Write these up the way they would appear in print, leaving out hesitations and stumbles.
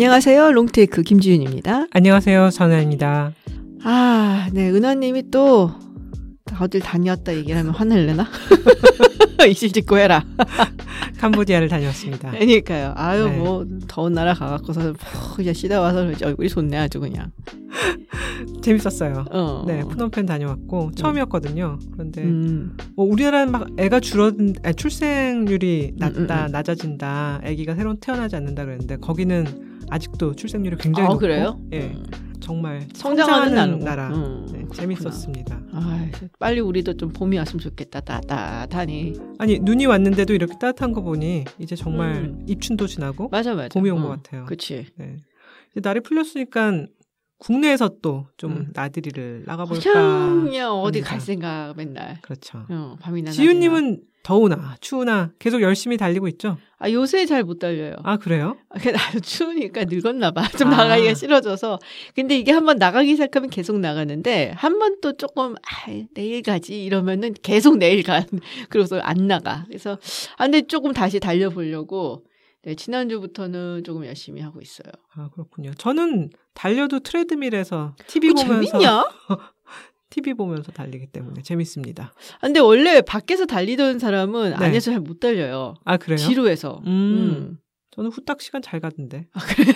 안녕하세요. 롱테이크 김지윤입니다. 안녕하세요. 선아입니다. 아, 네. 은하님이 또 어딜 다녔다 얘기를 하면 화낼려나? 입시 짓고 해라. 캄보디아를 다녀왔습니다. 그러니까요. 아유, 네. 뭐 더운 나라 가갖고서 그냥 쉬다 와서 얼굴이 좋네 아주 그냥. 재밌었어요. 네, 프놈펜 다녀왔고 처음이었거든요. 그런데 뭐 우리나라는 막 애가 줄어든, 출생률이 낮다, 낮아진다, 아기가 새로 태어나지 않는다 그랬는데 거기는 아직도 출생률이 굉장히 높고. 그래요? 예. 정말 성장하는 나라. 네, 재밌었습니다. 아, 빨리 우리도 좀 봄이 왔으면 좋겠다. 따뜻하니. 아니 눈이 왔는데도 이렇게 따뜻한 거 보니 이제 정말 입춘도 지나고 맞아. 봄이 온 것 같아요. 그치. 네. 이제 날이 풀렸으니까 국내에서 또 좀 나들이를 나가볼까. 그냥 어디 갈 생각 맨날. 그렇죠. 밤이나. 지윤님은 더우나 추우나 계속 열심히 달리고 있죠? 아, 요새 잘 못 달려요. 아, 그래요? 추우니까 늙었나 봐. 좀 나가기가 싫어져서. 근데 이게 한번 나가기 시작하면 계속 나가는데 한번 또 조금 내일 가지 이러면은 계속 내일 가. 그러고서 안 나가. 그래서 근데 조금 다시 달려보려고 네, 지난주부터는 조금 열심히 하고 있어요. 아, 그렇군요. 저는 달려도 트레드밀에서 TV 보면서 재밌냐? TV 보면서 달리기 때문에 재밌습니다. 근데 원래 밖에서 달리던 사람은 안에서 잘 못 달려요. 아, 그래요? 지루해서. 저는 후딱 시간 잘 가던데. 아, 그래요?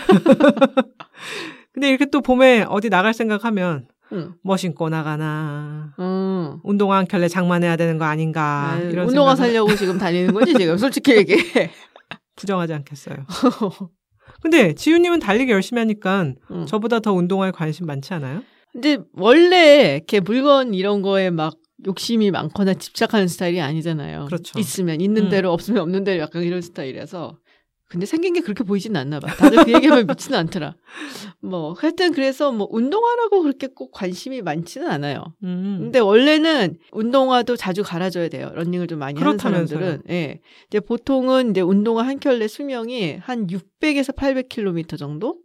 근데 이렇게 또 봄에 어디 나갈 생각하면 뭐 신고 나가나 운동화 한 켤레 장만해야 되는 거 아닌가. 아유, 이런 운동화 사려고 지금 다니는 거지 지금 솔직히 얘기해. 부정하지 않겠어요. 근데 지윤님은 달리기 열심히 하니까 저보다 더 운동화에 관심 많지 않아요? 근데 원래 이렇게 물건 이런 거에 막 욕심이 많거나 집착하는 스타일이 아니잖아요. 그렇죠. 있으면 있는 대로 없으면 없는 대로 약간 이런 스타일이라서. 근데 생긴 게 그렇게 보이진 않나 봐. 다들 그 얘기하면 믿지는 않더라. 뭐 하여튼 그래서 뭐 운동화라고 그렇게 꼭 관심이 많지는 않아요. 근데 원래는 운동화도 자주 갈아줘야 돼요. 러닝을 좀 많이 하는 사람들은. 예. 이제 보통은 이제 운동화 한 켤레 수명이 한 600에서 800km 정도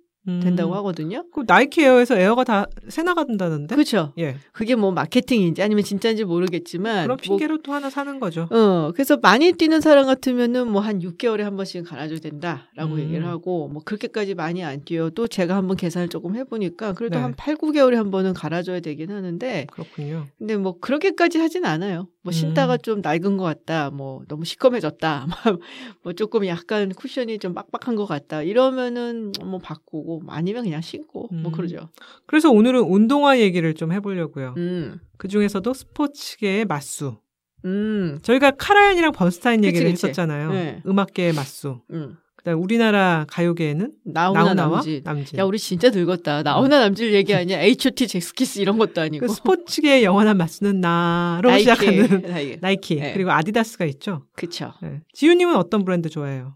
된다고 하거든요. 그 나이키 에어에서 에어가 다 새 나간다는데? 그렇죠. 예. 그게 뭐 마케팅인지 아니면 진짜인지 모르겠지만 그럼 핑계로 뭐, 또 하나 사는 거죠. 그래서 많이 뛰는 사람 같으면은 뭐 한 6개월에 한 번씩 갈아줘야 된다라고 얘기를 하고 뭐 그렇게까지 많이 안 뛰어도 제가 한번 계산을 조금 해보니까 그래도 한 8, 9개월에 한 번은 갈아줘야 되긴 하는데 그렇군요. 근데 뭐 그렇게까지 하진 않아요. 뭐 신다가 좀 낡은 것 같다. 뭐 너무 시꺼매졌다. 뭐 조금 약간 쿠션이 좀 빡빡한 것 같다. 이러면은 뭐 바꾸고 아니면 그냥 신고 뭐 그러죠. 그래서 오늘은 운동화 얘기를 좀 해보려고요. 그중에서도 스포츠계의 맞수. 저희가 카라얀이랑 번스타인 얘기를 했었잖아요. 네. 음악계의 맞수. 그다음 우리나라 가요계에는 나훈아 남진. 야, 우리 진짜 늙었다. 나훈아 남진 얘기 아니야. H.O.T, 잭스키스 이런 것도 아니고. 그 스포츠계의 영원한 맞수는 나로 나이키. 시작하는 나이키. 네. 그리고 아디다스가 있죠. 그렇죠. 네. 지윤님은 어떤 브랜드 좋아해요?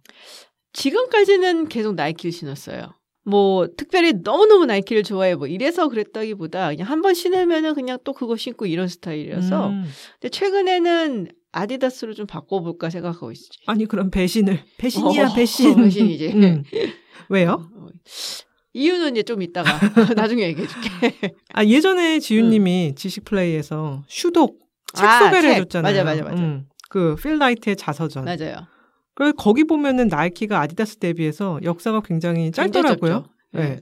지금까지는 계속 나이키를 신었어요. 뭐 특별히 너무너무 나이키를 좋아해 뭐 이래서 그랬다기보다 그냥 한번 신으면은 그냥 또 그거 신고 이런 스타일이라서 근데 최근에는 아디다스로 좀 바꿔볼까 생각하고 있지. 아니 그럼 배신이지. 왜요? 이유는 이제 좀 이따가 나중에 얘기해줄게. 아 예전에 지윤님이 지식플레이에서 슈독 책 소개를 해줬잖아요. 맞아. 그 필라이트의 자서전. 맞아요. 그래서 거기 보면은 나이키가 아디다스 대비해서 역사가 굉장히 짧더라고요.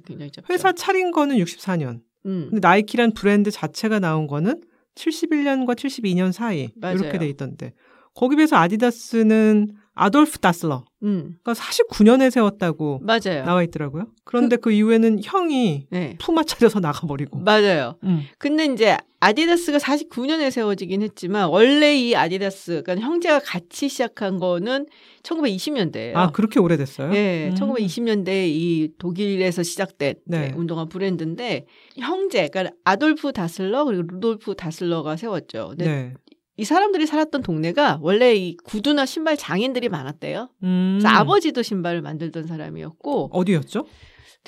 굉장히 짧죠. 회사 차린 거는 64년. 근데 나이키란 브랜드 자체가 나온 거는 71년과 72년 사이. 맞아요. 이렇게 돼 있던데. 거기 비해서 아디다스는 아돌프 다슬러. 그러니까 49년에 세웠다고 맞아요. 나와 있더라고요. 그런데 그 이후에는 형이 푸마 차려서 나가버리고. 맞아요. 근데 이제 아디다스가 49년에 세워지긴 했지만 원래 이 아디다스, 그러니까 형제가 같이 시작한 거는 1920년대예요. 아, 그렇게 오래됐어요? 네. 1920년대에 이 독일에서 시작된 운동화 브랜드인데 형제, 그러니까 아돌프 다슬러 그리고 루돌프 다슬러가 세웠죠. 네. 이 사람들이 살았던 동네가 원래 이 구두나 신발 장인들이 많았대요. 그래서 아버지도 신발을 만들던 사람이었고. 어디였죠?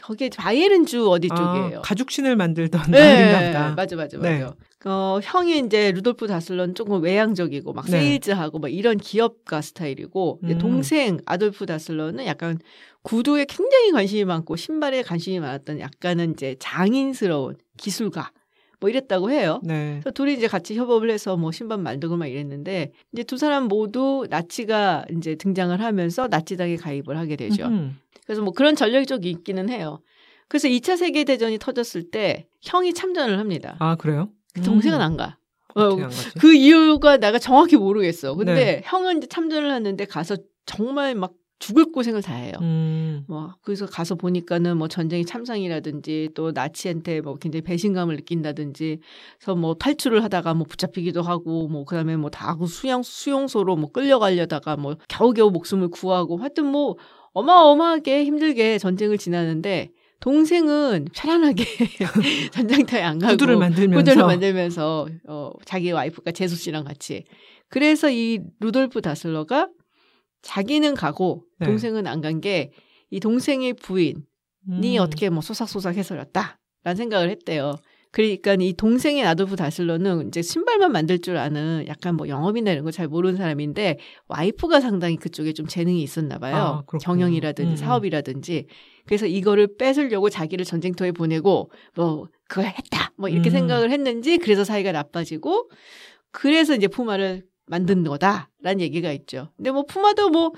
거기에 바이에른주 어디 쪽이에요. 가죽신을 만들던 날인가 보다. 맞아. 형이 이제 루돌프 다슬러는 조금 외향적이고 막 세일즈하고 막 이런 기업가 스타일이고 동생 아돌프 다슬러는 약간 구두에 굉장히 관심이 많고 신발에 관심이 많았던 약간은 이제 장인스러운 기술가. 뭐 이랬다고 해요. 네. 그래서 둘이 이제 같이 협업을 해서 뭐 신반 만들고 막 이랬는데 이제 두 사람 모두 나치가 이제 등장을 하면서 나치당에 가입을 하게 되죠. 그래서 뭐 그런 전력이 좀 있기는 해요. 그래서 2차 세계 대전이 터졌을 때 형이 참전을 합니다. 아 그래요? 동생은 안 가. 그 이유가 내가 정확히 모르겠어. 근데 네. 형은 이제 참전을 하는데 가서 정말 막 죽을 고생을 다 해요. 뭐 그래서 가서 보니까는 뭐 전쟁의 참상이라든지 또 나치한테 뭐 굉장히 배신감을 느낀다든지, 그래서 뭐 탈출을 하다가 뭐 붙잡히기도 하고, 뭐 그다음에 뭐 다구 수용소로 뭐 끌려가려다가 뭐 겨우겨우 목숨을 구하고, 하여튼 뭐 어마어마하게 힘들게 전쟁을 지나는데. 동생은 편안하게 전장터에 안 가고 구두를 만들면서 자기 와이프가 제수 씨랑 같이. 그래서 이 루돌프 다슬러가 자기는 가고 네. 동생은 안 간 게 이 동생의 부인이 어떻게 뭐 소삭소삭 해서였다라는 생각을 했대요. 그러니까 이 동생인 아돌프 다슬러는 이제 신발만 만들 줄 아는 약간 뭐 영업이나 이런 거 잘 모르는 사람인데 와이프가 상당히 그쪽에 좀 재능이 있었나 봐요. 아, 경영이라든지 사업이라든지. 그래서 이거를 뺏으려고 자기를 전쟁터에 보내고 뭐 그걸 했다 뭐 이렇게 생각을 했는지, 그래서 사이가 나빠지고 그래서 이제 푸마를 만든 거다라는 얘기가 있죠. 근데 뭐 푸마도 뭐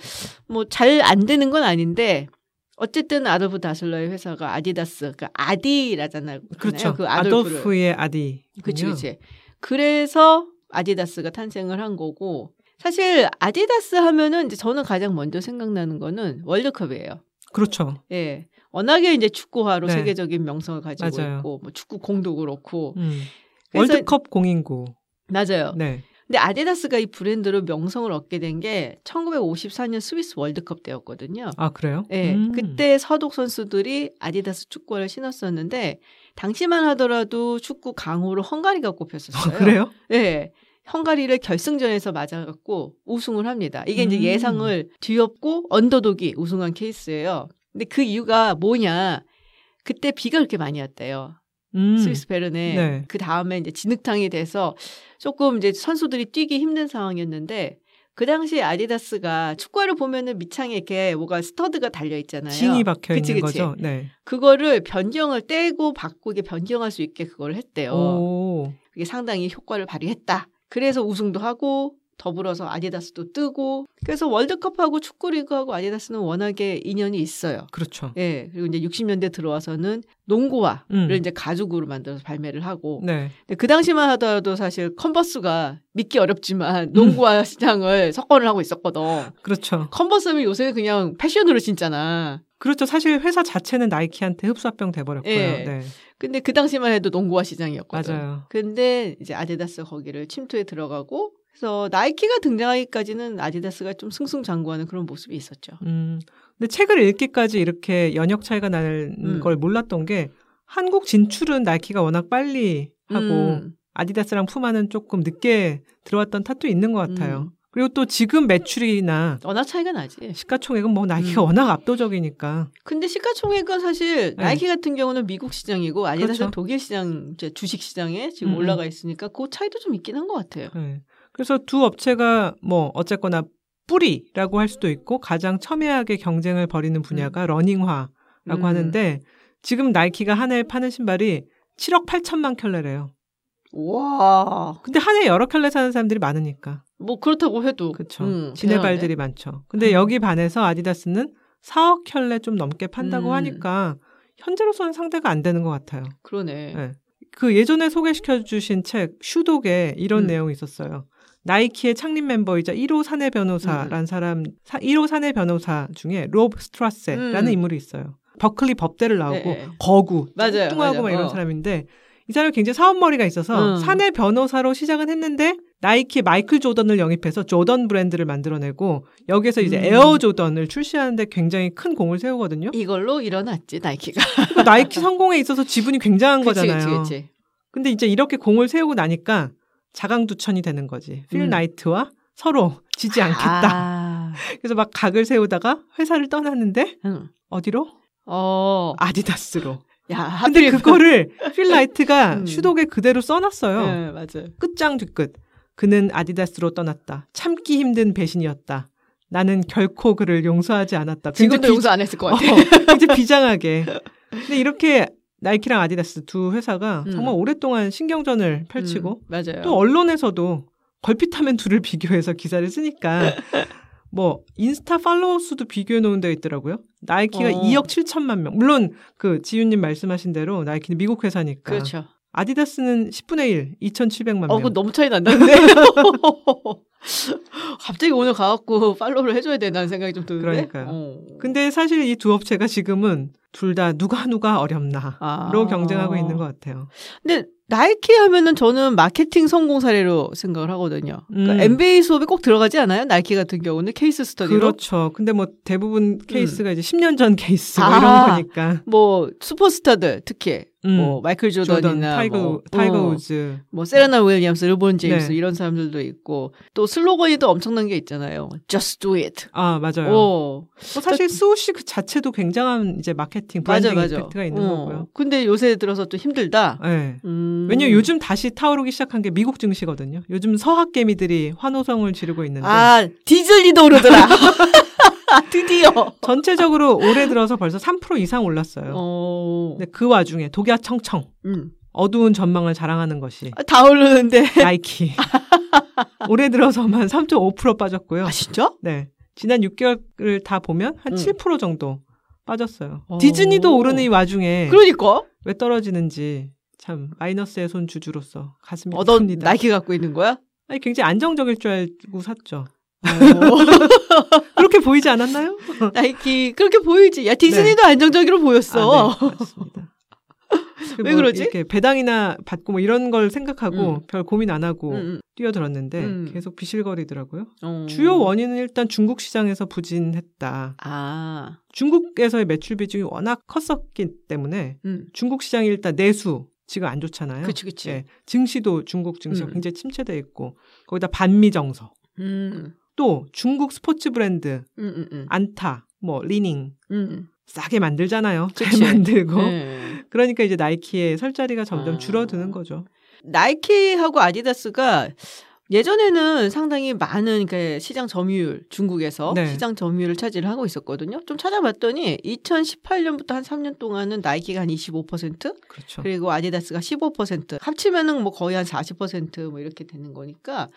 잘 안 되는 건 아닌데 어쨌든 아돌프 다슬러의 회사가 아디다스, 그러니까 아디라잖아요. 그렇죠. 그 아돌프의 아디. 그렇지. 그래서 아디다스가 탄생을 한 거고, 사실 아디다스 하면은 이제 저는 가장 먼저 생각나는 거는 월드컵이에요. 그렇죠. 예, 워낙에 이제 축구화로 네. 세계적인 명성을 가지고 맞아요. 있고, 뭐 축구 공도 그렇고 월드컵 공인구. 맞아요. 네. 근데 아디다스가 이 브랜드로 명성을 얻게 된 게 1954년 스위스 월드컵 때였거든요. 아, 그래요? 네. 그때 서독 선수들이 아디다스 축구화를 신었었는데 당시만 하더라도 축구 강호로 헝가리가 꼽혔었어요. 아, 그래요? 네. 헝가리를 결승전에서 맞아갖고 우승을 합니다. 이게 이제 예상을 뒤엎고 언더독이 우승한 케이스예요. 근데 그 이유가 뭐냐. 그때 비가 그렇게 많이 왔대요. 스위스 베른에. 네. 그 다음에 이제 진흙탕이 돼서 조금 이제 선수들이 뛰기 힘든 상황이었는데, 그 당시 아디다스가 축구화를 보면은 밑창에 이렇게 뭐가 스터드가 달려 있잖아요. 징이 박혀 있는 거죠. 네. 그거를 변경을 떼고 바꾸게 변경할 수 있게 그걸 했대요. 오. 그게 상당히 효과를 발휘했다. 그래서 우승도 하고 더불어서 아디다스도 뜨고, 그래서 월드컵하고 축구리그하고 아디다스는 워낙에 인연이 있어요. 그렇죠. 예. 그리고 이제 60년대 들어와서는 농구화를 이제 가죽으로 만들어서 발매를 하고. 네. 근데 그 당시만 하더라도 사실 컨버스가 믿기 어렵지만 농구화 시장을 석권을 하고 있었거든. 그렇죠. 컨버스는 요새 그냥 패션으로 신잖아. 그렇죠. 사실 회사 자체는 나이키한테 흡수합병 돼버렸고요. 예. 네. 근데 그 당시만 해도 농구화 시장이었거든. 맞아요. 근데 이제 아디다스 거기를 침투에 들어가고, 그래서 나이키가 등장하기까지는 아디다스가 좀 승승장구하는 그런 모습이 있었죠. 근데 책을 읽기까지 이렇게 연역 차이가 나는 걸 몰랐던 게, 한국 진출은 나이키가 워낙 빨리 하고 아디다스랑 푸마는 조금 늦게 들어왔던 탓도 있는 것 같아요. 그리고 또 지금 매출이나 워낙 차이가 나지. 시가총액은 뭐 나이키가 워낙 압도적이니까. 근데 시가총액은 사실 나이키 같은 경우는 미국 시장이고 아디다스는 그렇죠. 독일 시장, 주식 시장에 지금 올라가 있으니까 그 차이도 좀 있긴 한 것 같아요. 네. 그래서 두 업체가 뭐 어쨌거나 뿌리라고 할 수도 있고 가장 첨예하게 경쟁을 벌이는 분야가 러닝화라고 하는데, 지금 나이키가 한 해에 파는 신발이 7억 8천만 켤레래요. 와. 근데 한 해에 여러 켤레 사는 사람들이 많으니까. 뭐 그렇다고 해도. 그렇죠. 지네발들이 많죠. 근데 여기 반해서 아디다스는 4억 켤레 좀 넘게 판다고 하니까 현재로서는 상대가 안 되는 것 같아요. 그러네. 네. 그 예전에 소개시켜주신 책 슈독에 이런 내용이 있었어요. 나이키의 창립 멤버이자 1호 사내 변호사라는 사람, 1호 사내 변호사 중에 로브 스트라세라는 인물이 있어요. 버클리 법대를 나오고 네. 거구, 뚱뚱하고 이런 사람인데, 이 사람이 굉장히 사업머리가 있어서 사내 변호사로 시작은 했는데 나이키 마이클 조던을 영입해서 조던 브랜드를 만들어내고, 여기에서 이제 에어 조던을 출시하는데 굉장히 큰 공을 세우거든요. 이걸로 일어났지 나이키가. 그러니까 나이키 성공에 있어서 지분이 굉장한 거잖아요. 그치. 근데 이제 이렇게 공을 세우고 나니까 자강두천이 되는 거지. 필 나이트와 서로 지지 않겠다. 아. 그래서 막 각을 세우다가 회사를 떠났는데 어디로? 아디다스로. 야, 근데 그거를 필 나이트가 슈독에 그대로 써놨어요. 네, 맞아요. 끝장 뒤끝. 그는 아디다스로 떠났다. 참기 힘든 배신이었다. 나는 결코 그를 용서하지 않았다. 지금도 용서 안 했을 것 같아. 굉장히 비장하게. 근데 이렇게 나이키랑 아디다스 두 회사가 정말 오랫동안 신경전을 펼치고 맞아요. 또 언론에서도 걸핏하면 둘을 비교해서 기사를 쓰니까 뭐 인스타 팔로워 수도 비교해 놓은 데 있더라고요. 나이키가 2억 7천만 명. 물론 그 지윤님 말씀하신 대로 나이키는 미국 회사니까. 그렇죠. 아디다스는 10분의 1, 2,700만 명. 그건 너무 차이 난다는데. 갑자기 오늘 가갖고 팔로우를 해줘야 되나는 생각이 좀 드는데. 그러니까요. 근데 사실 이 두 업체가 지금은 둘 다 누가 어렵나로 경쟁하고 있는 것 같아요. 근데 나이키 하면은 저는 마케팅 성공 사례로 생각을 하거든요. 그러니까 MBA 수업에 꼭 들어가지 않아요? 나이키 같은 경우는 케이스 스터디로. 그렇죠. 근데 뭐 대부분 케이스가 이제 10년 전 케이스 뭐 이런 거니까. 뭐 슈퍼스타들 특히 뭐 마이클 조던이나 타이거 우즈, 뭐 세레나 윌리엄스, 르브론 제임스 네. 이런 사람들도 있고 또 슬로건이도 엄청난 게 있잖아요. Just do it. 아 맞아요. 뭐 사실 스우시 그 자체도 굉장한 이제 마케팅 브랜딩 이펙트가 있는 거고요. 근데 요새 들어서 또 힘들다. 네. 왜냐면 요즘 다시 타오르기 시작한 게 미국 증시거든요. 요즘 서학개미들이 환호성을 지르고 있는데. 아 디즈니도 오르더라. 드디어. 전체적으로 올해 들어서 벌써 3% 이상 올랐어요. 근데 그 와중에 독야청청 어두운 전망을 자랑하는 것이 다 오르는데 나이키 올해 들어서만 3.5% 빠졌고요. 아 진짜? 네. 지난 6개월을 다 보면 한 7% 정도 빠졌어요. 디즈니도 오르는 이 와중에 그러니까 왜 떨어지는지 참 마이너스의 손 주주로서 가슴이 아픕니다. 나이키 갖고 있는 거야? 아니 굉장히 안정적일 줄 알고 샀죠. 그렇게 보이지 않았나요? 나이키 그렇게 보이지. 야 디즈니도 네. 안정적으로 보였어. 아, 네, 맞습니다. 왜 그러지? 이렇게 배당이나 받고 뭐 이런 걸 생각하고 별 고민 안 하고 뛰어들었는데 계속 비실거리더라고요. 주요 원인은 일단 중국 시장에서 부진했다. 아. 중국에서의 매출 비중이 워낙 컸었기 때문에 중국 시장이 일단 내수 지금 안 좋잖아요. 그치. 네, 증시도 중국 증시가 굉장히 침체돼 있고 거기다 반미 정서. 또 중국 스포츠 브랜드 안타, 뭐 리닝 싸게 만들잖아요. 그치. 잘 만들고 그러니까 이제 나이키의 설 자리가 점점 줄어드는 거죠. 나이키하고 아디다스가 예전에는 상당히 많은 시장 점유율 중국에서 네. 시장 점유율을 차지를 하고 있었거든요. 좀 찾아봤더니 2018년부터 한 3년 동안은 나이키가 한 25% 그렇죠. 그리고 아디다스가 15% 합치면은 뭐 거의 한 40% 뭐 이렇게 되는 거니까.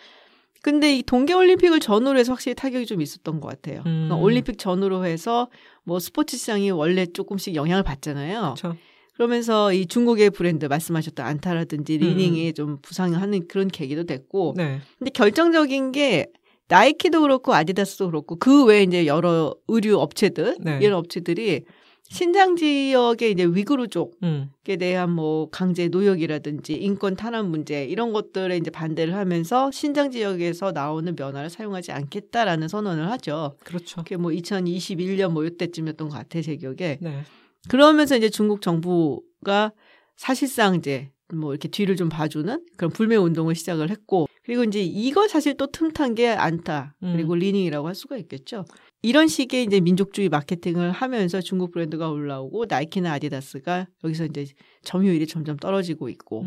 근데 이 동계올림픽을 전후로 해서 확실히 타격이 좀 있었던 것 같아요. 그러니까 올림픽 전후로 해서 뭐 스포츠 시장이 원래 조금씩 영향을 받잖아요. 그쵸. 그러면서 이 중국의 브랜드 말씀하셨던 안타라든지 리닝이 좀 부상하는 그런 계기도 됐고. 네. 근데 결정적인 게 나이키도 그렇고 아디다스도 그렇고 그 외에 이제 여러 의류 업체들 네. 이런 업체들이 신장 지역의 이제 위구르족에 대한 뭐 강제 노역이라든지 인권 탄압 문제 이런 것들에 이제 반대를 하면서 신장 지역에서 나오는 면화를 사용하지 않겠다라는 선언을 하죠. 그렇죠. 그게 뭐 2021년 뭐 이때쯤이었던 것 같아 제 기억에. 네. 그러면서 이제 중국 정부가 사실상 이제 뭐 이렇게 뒤를 좀 봐주는 그런 불매 운동을 시작을 했고 그리고 이제 이걸 사실 또 틈탄 게 안타 그리고 리닝이라고 할 수가 있겠죠. 이런 식의 이제 민족주의 마케팅을 하면서 중국 브랜드가 올라오고 나이키나 아디다스가 여기서 이제 점유율이 점점 떨어지고 있고.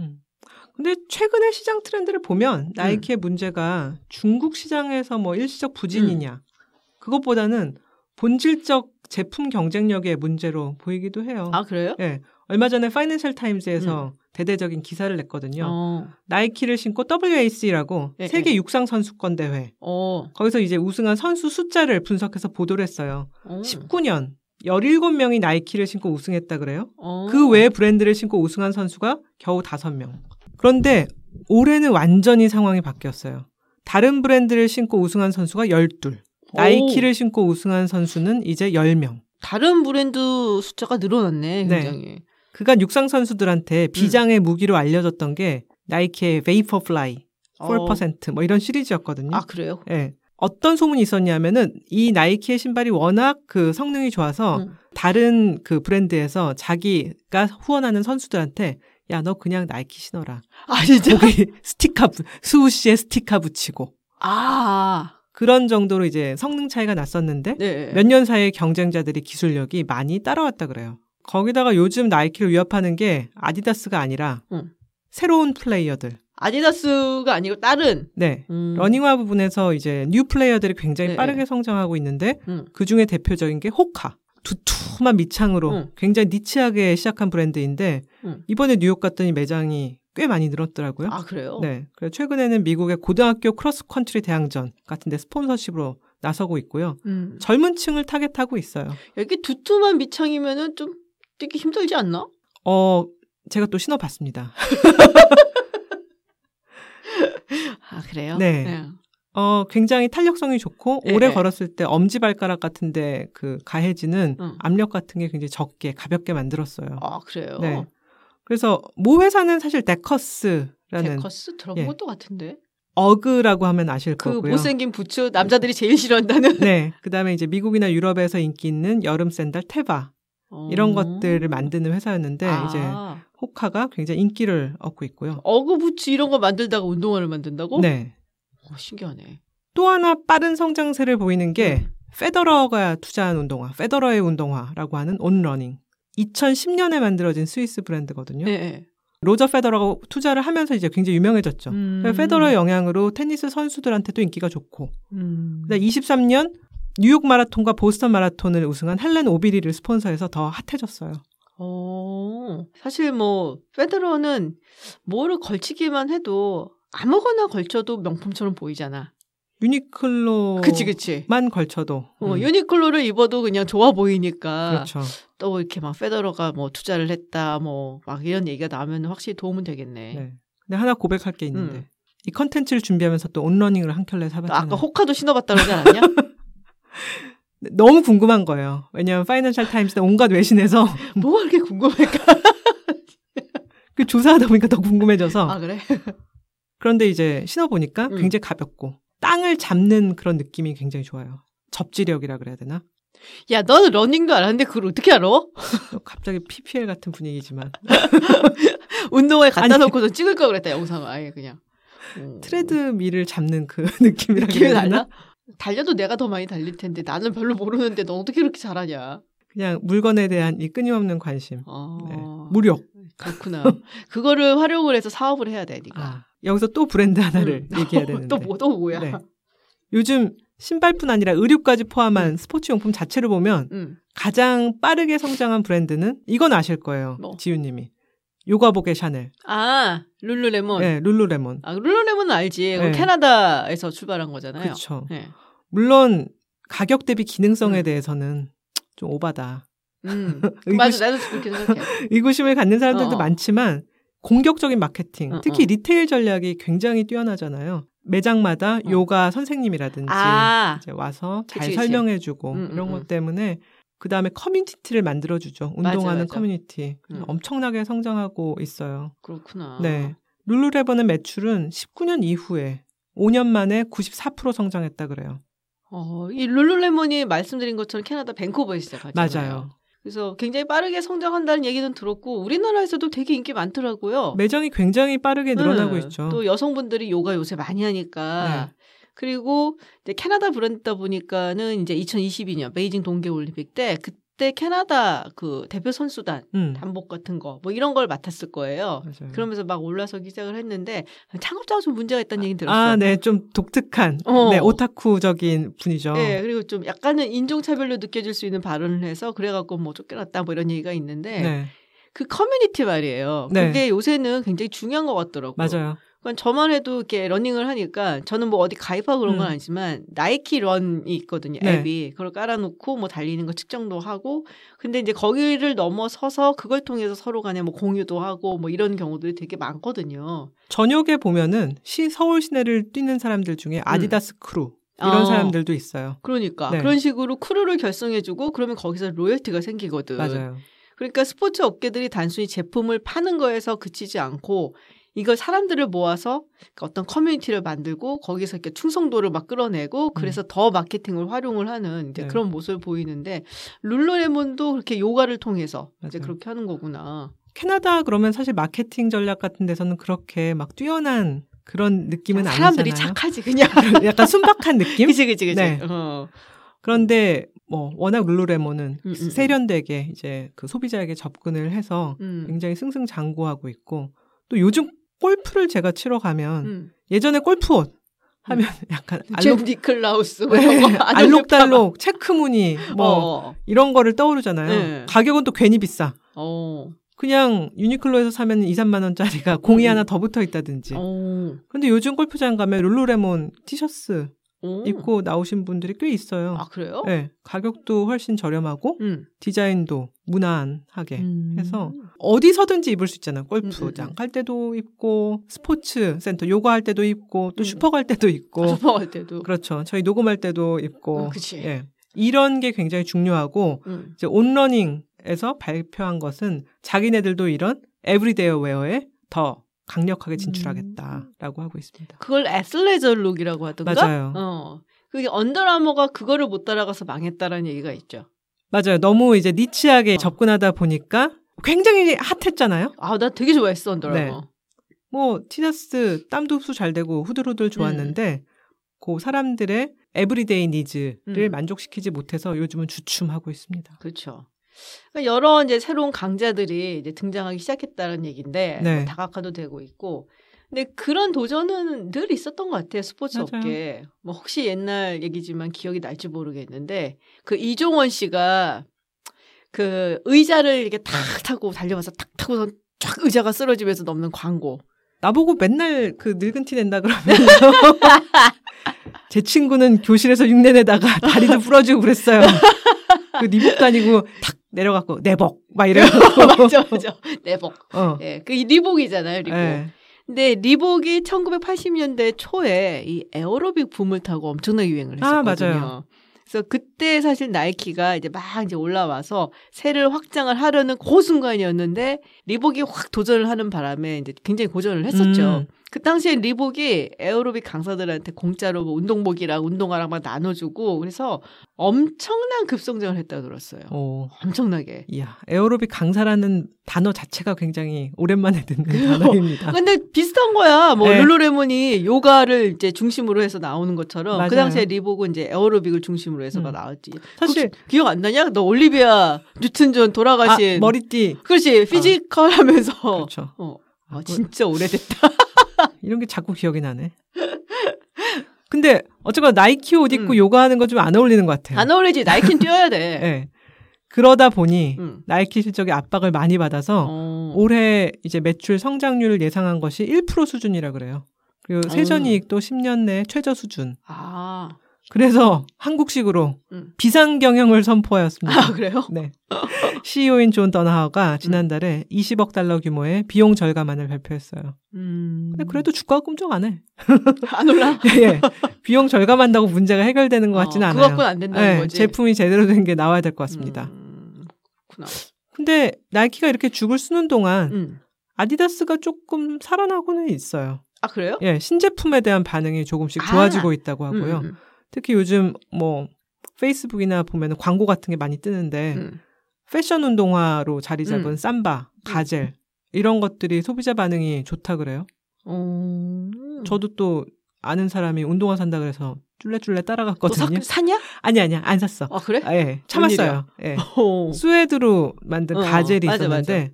근데 최근의 시장 트렌드를 보면 나이키의 문제가 중국 시장에서 뭐 일시적 부진이냐 그것보다는 본질적 제품 경쟁력의 문제로 보이기도 해요. 아 그래요? 네. 얼마 전에 파이낸셜 타임즈에서 대대적인 기사를 냈거든요. 나이키를 신고 WAC라고 세계 육상 선수권 대회. 거기서 이제 우승한 선수 숫자를 분석해서 보도를 했어요. 19년 17명이 나이키를 신고 우승했다 그래요. 그 외 브랜드를 신고 우승한 선수가 겨우 5명. 그런데 올해는 완전히 상황이 바뀌었어요. 다른 브랜드를 신고 우승한 선수가 12. 나이키를 신고 우승한 선수는 이제 10명. 다른 브랜드 숫자가 늘어났네, 굉장히. 네. 그간 육상 선수들한테 비장의 무기로 알려졌던 게 나이키의 베이퍼플라이 4% 뭐 이런 시리즈였거든요. 아, 그래요? 예. 네. 어떤 소문이 있었냐면은 이 나이키의 신발이 워낙 그 성능이 좋아서 다른 그 브랜드에서 자기가 후원하는 선수들한테 야, 너 그냥 나이키 신어라. 아, 진짜? 거기 수우씨에 스티커 붙이고. 아. 그런 정도로 이제 성능 차이가 났었는데 네. 몇 년 사이에 경쟁자들이 기술력이 많이 따라왔다 그래요. 거기다가 요즘 나이키를 위협하는 게 아디다스가 아니라 새로운 플레이어들. 아디다스가 아니고 다른. 네. 러닝화 부분에서 이제 뉴 플레이어들이 굉장히 네. 빠르게 성장하고 있는데 그중에 대표적인 게 호카. 두툼한 밑창으로 굉장히 니치하게 시작한 브랜드인데 이번에 뉴욕 갔더니 매장이 꽤 많이 늘었더라고요. 아, 그래요? 네. 그래서 최근에는 미국의 고등학교 크로스컨트리 대항전 같은 데 스폰서십으로 나서고 있고요. 젊은 층을 타겟하고 있어요. 이게 두툼한 밑창이면은 좀 뛰기 힘들지 않나? 제가 또 신어봤습니다. 아, 그래요? 네. 네. 굉장히 탄력성이 좋고 네. 오래 걸었을 때 엄지발가락 같은데 그 가해지는 압력 같은 게 굉장히 적게 가볍게 만들었어요. 아, 그래요? 네. 그래서 모 회사는 사실 데커스라는 데커스 들어본 것도 같은데 어그라고 하면 아실 거고요. 못생긴 부츠 남자들이 제일 싫어한다는. 네. 그다음에 이제 미국이나 유럽에서 인기 있는 여름 샌들 테바 이런 것들을 만드는 회사였는데 이제 호카가 굉장히 인기를 얻고 있고요. 어그 부츠 이런 거 만들다가 운동화를 만든다고? 네. 신기하네. 또 하나 빠른 성장세를 보이는 게 페더러가 투자한 운동화, 페더러의 운동화라고 하는 온러닝. 2010년에 만들어진 스위스 브랜드거든요. 네. 로저 페더러가 투자를 하면서 이제 굉장히 유명해졌죠. 페더러의 영향으로 테니스 선수들한테도 인기가 좋고. 23년 뉴욕 마라톤과 보스턴 마라톤을 우승한 헬렌 오비리를 스폰서해서 더 핫해졌어요. 사실 뭐 페더러는 뭐를 걸치기만 해도 아무거나 걸쳐도 명품처럼 보이잖아. 유니클로만 그치. 걸쳐도. 유니클로를 입어도 그냥 좋아 보이니까. 그렇죠. 또 이렇게 막 페더러가 뭐 투자를 했다, 뭐 막 이런 얘기가 나오면 확실히 도움은 되겠네. 네. 근데 하나 고백할 게 있는데 이 컨텐츠를 준비하면서 또 온러닝을 한 켤레 사봤잖아요. 아까 호카도 신어봤다 그러지 않았냐? 너무 궁금한 거예요. 왜냐하면 파이낸셜 타임스 온갖 외신에서 뭐가 이렇게 궁금할까? 그 조사하다 보니까 더 궁금해져서. 아, 그래? 그런데 이제 신어보니까 굉장히 가볍고 땅을 잡는 그런 느낌이 굉장히 좋아요. 접지력이라 그래야 되나? 야, 너는 러닝도 안 하는데 그걸 어떻게 알아? 갑자기 PPL 같은 분위기지만. 운동화에 갖다 놓고서 찍을 걸 그랬다, 영상을. 아예 그냥. 트레드밀을 잡는 그 느낌이라 그래야 되나? 달려도 내가 더 많이 달릴 텐데 나는 별로 모르는데 너 어떻게 그렇게 잘하냐. 그냥 물건에 대한 이 끊임없는 관심. 네. 무력. 그렇구나. 그거를 활용을 해서 사업을 해야 돼, 네가. 여기서 또 브랜드 하나를 얘기해야 되는데. 또 뭐야. 네. 요즘 신발뿐 아니라 의류까지 포함한 스포츠용품 자체를 보면 가장 빠르게 성장한 브랜드는 이건 아실 거예요. 뭐. 지윤님이. 요가복의 샤넬. 아, 룰루레몬. 네, 룰루레몬. 아, 룰루레몬은 알지. 네. 캐나다에서 출발한 거잖아요. 그렇죠. 네. 물론 가격 대비 기능성에 대해서는 좀 오바다. 맞아, 나도 그렇게 생각해. 의구심을 갖는 사람들도 많지만 공격적인 마케팅, 특히 리테일 전략이 굉장히 뛰어나잖아요. 매장마다 요가 선생님이라든지 이제 와서 잘 설명해주고 이런 것 때문에 그 다음에 커뮤니티를 만들어주죠. 운동하는 맞아. 커뮤니티. 엄청나게 성장하고 있어요. 그렇구나. 네, 룰루레몬의 매출은 19년 이후에 5년 만에 94% 성장했다 그래요. 이 룰루레몬이 말씀드린 것처럼 캐나다 밴쿠버에 시작하잖아요. 맞아요. 그래서 굉장히 빠르게 성장한다는 얘기는 들었고 우리나라에서도 되게 인기 많더라고요. 매장이 굉장히 빠르게 늘어나고 있죠. 또 여성분들이 요가 요새 많이 하니까. 네. 그리고 이제 캐나다 브랜드다 보니까는 이제 2022년 베이징 동계올림픽 때 그때 캐나다 그 대표 선수단 단복 같은 거 뭐 이런 걸 맡았을 거예요. 맞아요. 그러면서 막 올라서기 시작을 했는데 창업자가 좀 문제가 있다는 얘기 들었어요. 아, 네, 좀 독특한, 네, 오타쿠적인 분이죠. 네, 그리고 좀 약간은 인종차별로 느껴질 수 있는 발언을 해서 그래갖고 뭐 쫓겨났다 뭐 이런 얘기가 있는데 네. 그 커뮤니티 말이에요. 그게 네. 요새는 굉장히 중요한 것 같더라고요. 맞아요. 그러니까 저만 해도 이렇게 러닝을 하니까 저는 뭐 어디 가입하고 그런 건 아니지만 나이키 런이 있거든요. 네. 앱이. 그걸 깔아놓고 뭐 달리는 거 측정도 하고 근데 이제 거기를 넘어서서 그걸 통해서 서로 간에 뭐 공유도 하고 뭐 이런 경우들이 되게 많거든요. 저녁에 보면은 서울 시내를 뛰는 사람들 중에 아디다스 크루 이런 사람들도 있어요. 그러니까. 네. 그런 식으로 크루를 결성해주고 그러면 거기서 로열티가 생기거든. 맞아요. 그러니까 스포츠 업계들이 단순히 제품을 파는 거에서 그치지 않고 이걸 사람들을 모아서 어떤 커뮤니티를 만들고 거기서 이렇게 충성도를 막 끌어내고 그래서 더 마케팅을 활용을 하는 이제 네. 그런 모습을 보이는데 룰루레몬도 그렇게 요가를 통해서 맞아요. 이제 그렇게 하는 거구나. 캐나다 그러면 사실 마케팅 전략 같은 데서는 그렇게 막 뛰어난 그런 느낌은 아니잖아요. 사람들이 착하지 그냥. 약간 순박한 느낌? 그치. 네. 그런데 뭐 워낙 룰루레몬은 세련되게 이제 그 소비자에게 접근을 해서 굉장히 승승장구하고 있고 또 요즘 골프를 제가 치러 가면 예전에 골프옷 하면 약간 알록 니클라우스 네. 알록달록 체크무늬 뭐 이런 거를 떠오르잖아요. 네. 가격은 또 괜히 비싸. 그냥 유니클로에서 사면 2, 3만 원짜리가 공이 하나 더 붙어 있다든지. 근데 요즘 골프장 가면 룰루레몬 티셔츠 입고 나오신 분들이 꽤 있어요. 아, 그래요? 네. 가격도 훨씬 저렴하고 디자인도 무난하게 해서 어디서든지 입을 수 있잖아요. 골프장 갈 때도 입고 스포츠 센터 요가 할 때도 입고 또 슈퍼 갈 때도 입고. 아, 슈퍼 갈 때도. 그렇죠. 저희 녹음할 때도 입고. 그치. 예. 이런 게 굉장히 중요하고 이제 온러닝에서 발표한 것은 자기네들도 이런 에브리데어 웨어에 더 강력하게 진출하겠다라고 하고 있습니다. 그걸 애슬레저 룩이라고 하던가? 맞아요. 그게 언더아머가 그거를 못 따라가서 망했다라는 얘기가 있죠. 맞아요. 너무 이제 니치하게 접근하다 보니까 굉장히 핫했잖아요. 아, 나 되게 좋아했어, 언더아머. 네. 뭐 티셔츠 땀도 흡수 잘 되고 후들후들 좋았는데 그 사람들의 에브리데이 니즈를 만족시키지 못해서 요즘은 주춤하고 있습니다. 그렇죠. 여러 이제 새로운 강자들이 이제 등장하기 시작했다는 얘기인데 네. 뭐 다각화도 되고 있고, 근데 그런 도전은 늘 있었던 것 같아요. 스포츠 맞아요. 업계. 뭐 혹시 옛날 얘기지만 기억이 날지 모르겠는데 그 이종원 씨가 그 의자를 이렇게 탁 타고 달려와서 탁 타고서 쫙 의자가 쓰러지면서 넘는 광고. 나보고 맨날 그 늙은 티 낸다 그러면서 제 친구는 교실에서 흉내 내다가 다리도 부러지고 그랬어요. 그 리복도 아니고 탁 내려갖고 내복 막 이래갖고 맞아 맞아 내복 예, 그 리복이잖아요 리복. 에. 근데 리복이 1980년대 초에 이 에어로빅 붐을 타고 엄청나게 유행을 했었거든요. 아, 맞아요. 그래서 그때 사실 나이키가 이제 막 이제 올라와서 새를 확장을 하려는 그 순간이었는데 리복이 확 도전을 하는 바람에 이제 굉장히 고전을 했었죠. 그 당시에 리복이 에어로빅 강사들한테 공짜로 뭐 운동복이랑 운동화랑 막 나눠주고 그래서 엄청난 급성장을 했다고 들었어요. 오. 엄청나게. 이야, 에어로빅 강사라는 단어 자체가 굉장히 오랜만에 듣는 단어입니다. 근데 비슷한 거야. 뭐 네. 룰루레몬이 요가를 이제 중심으로 해서 나오는 것처럼 맞아요. 그 당시에 리복은 이제 에어로빅을 중심으로 해서 막 나왔지. 사실 기억 안 나냐? 너 올리비아 뉴튼 존 돌아가신 아, 머리띠. 그렇지. 피지컬 하면서. 그렇죠. 아, 진짜 오래됐다. 이런 게 자꾸 기억이 나네. 근데 어쨌거나 나이키 옷 입고 요가하는 거 좀 안 어울리는 것 같아요. 안 어울리지. 나이키는 뛰어야 돼. 네. 그러다 보니 나이키 실적에 압박을 많이 받아서 올해 이제 매출 성장률을 예상한 것이 1% 수준이라 그래요. 그리고 세전이익도 10년 내 최저 수준. 아. 그래서 한국식으로 비상경영을 선포하였습니다. 아, 그래요? 네. CEO인 존 더나허가 지난달에 20억 달러 규모의 비용 절감안을 발표했어요. 근데 그래도 주가가 꿈쩍 안 해. 안 올라? 예, 예. 비용 절감한다고 문제가 해결되는 것 같지는 않아요. 그것뿐 안 된다는 예, 거지. 제품이 제대로 된 게 나와야 될 것 같습니다. 그렇구나. 근데 나이키가 이렇게 죽을 쓰는 동안 아디다스가 조금 살아나고는 있어요. 아, 그래요? 예, 신제품에 대한 반응이 조금씩 좋아지고 있다고 하고요. 특히 요즘 뭐 페이스북이나 보면 광고 같은 게 많이 뜨는데 패션 운동화로 자리 잡은 삼바, 가젤 이런 것들이 소비자 반응이 좋다 그래요. 저도 또 아는 사람이 운동화 산다 그래서 쫄래쫄래 따라갔거든요. 또 사냐? 아니야 안 샀어. 아 그래? 아, 예, 참았어요. 예. 스웨드로 만든 가젤이 있었는데 맞아.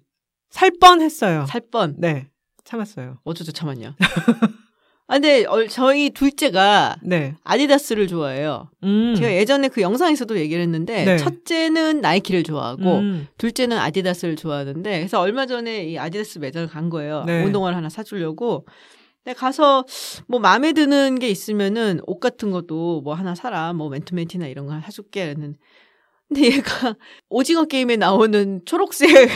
살 뻔했어요. 살 뻔. 네, 참았어요. 어쩌죠 참았냐? 아, 근데 저희 둘째가 네. 아디다스를 좋아해요. 제가 예전에 그 영상에서도 얘기를 했는데 네. 첫째는 나이키를 좋아하고 둘째는 아디다스를 좋아하는데 그래서 얼마 전에 이 아디다스 매장을 간 거예요. 네. 운동화를 하나 사주려고. 근데 가서 뭐 마음에 드는 게 있으면은 옷 같은 것도 뭐 하나 사라. 뭐 맨투맨티나 이런 거 하나 사줄게. 라는. 근데 얘가 오징어 게임에 나오는 초록색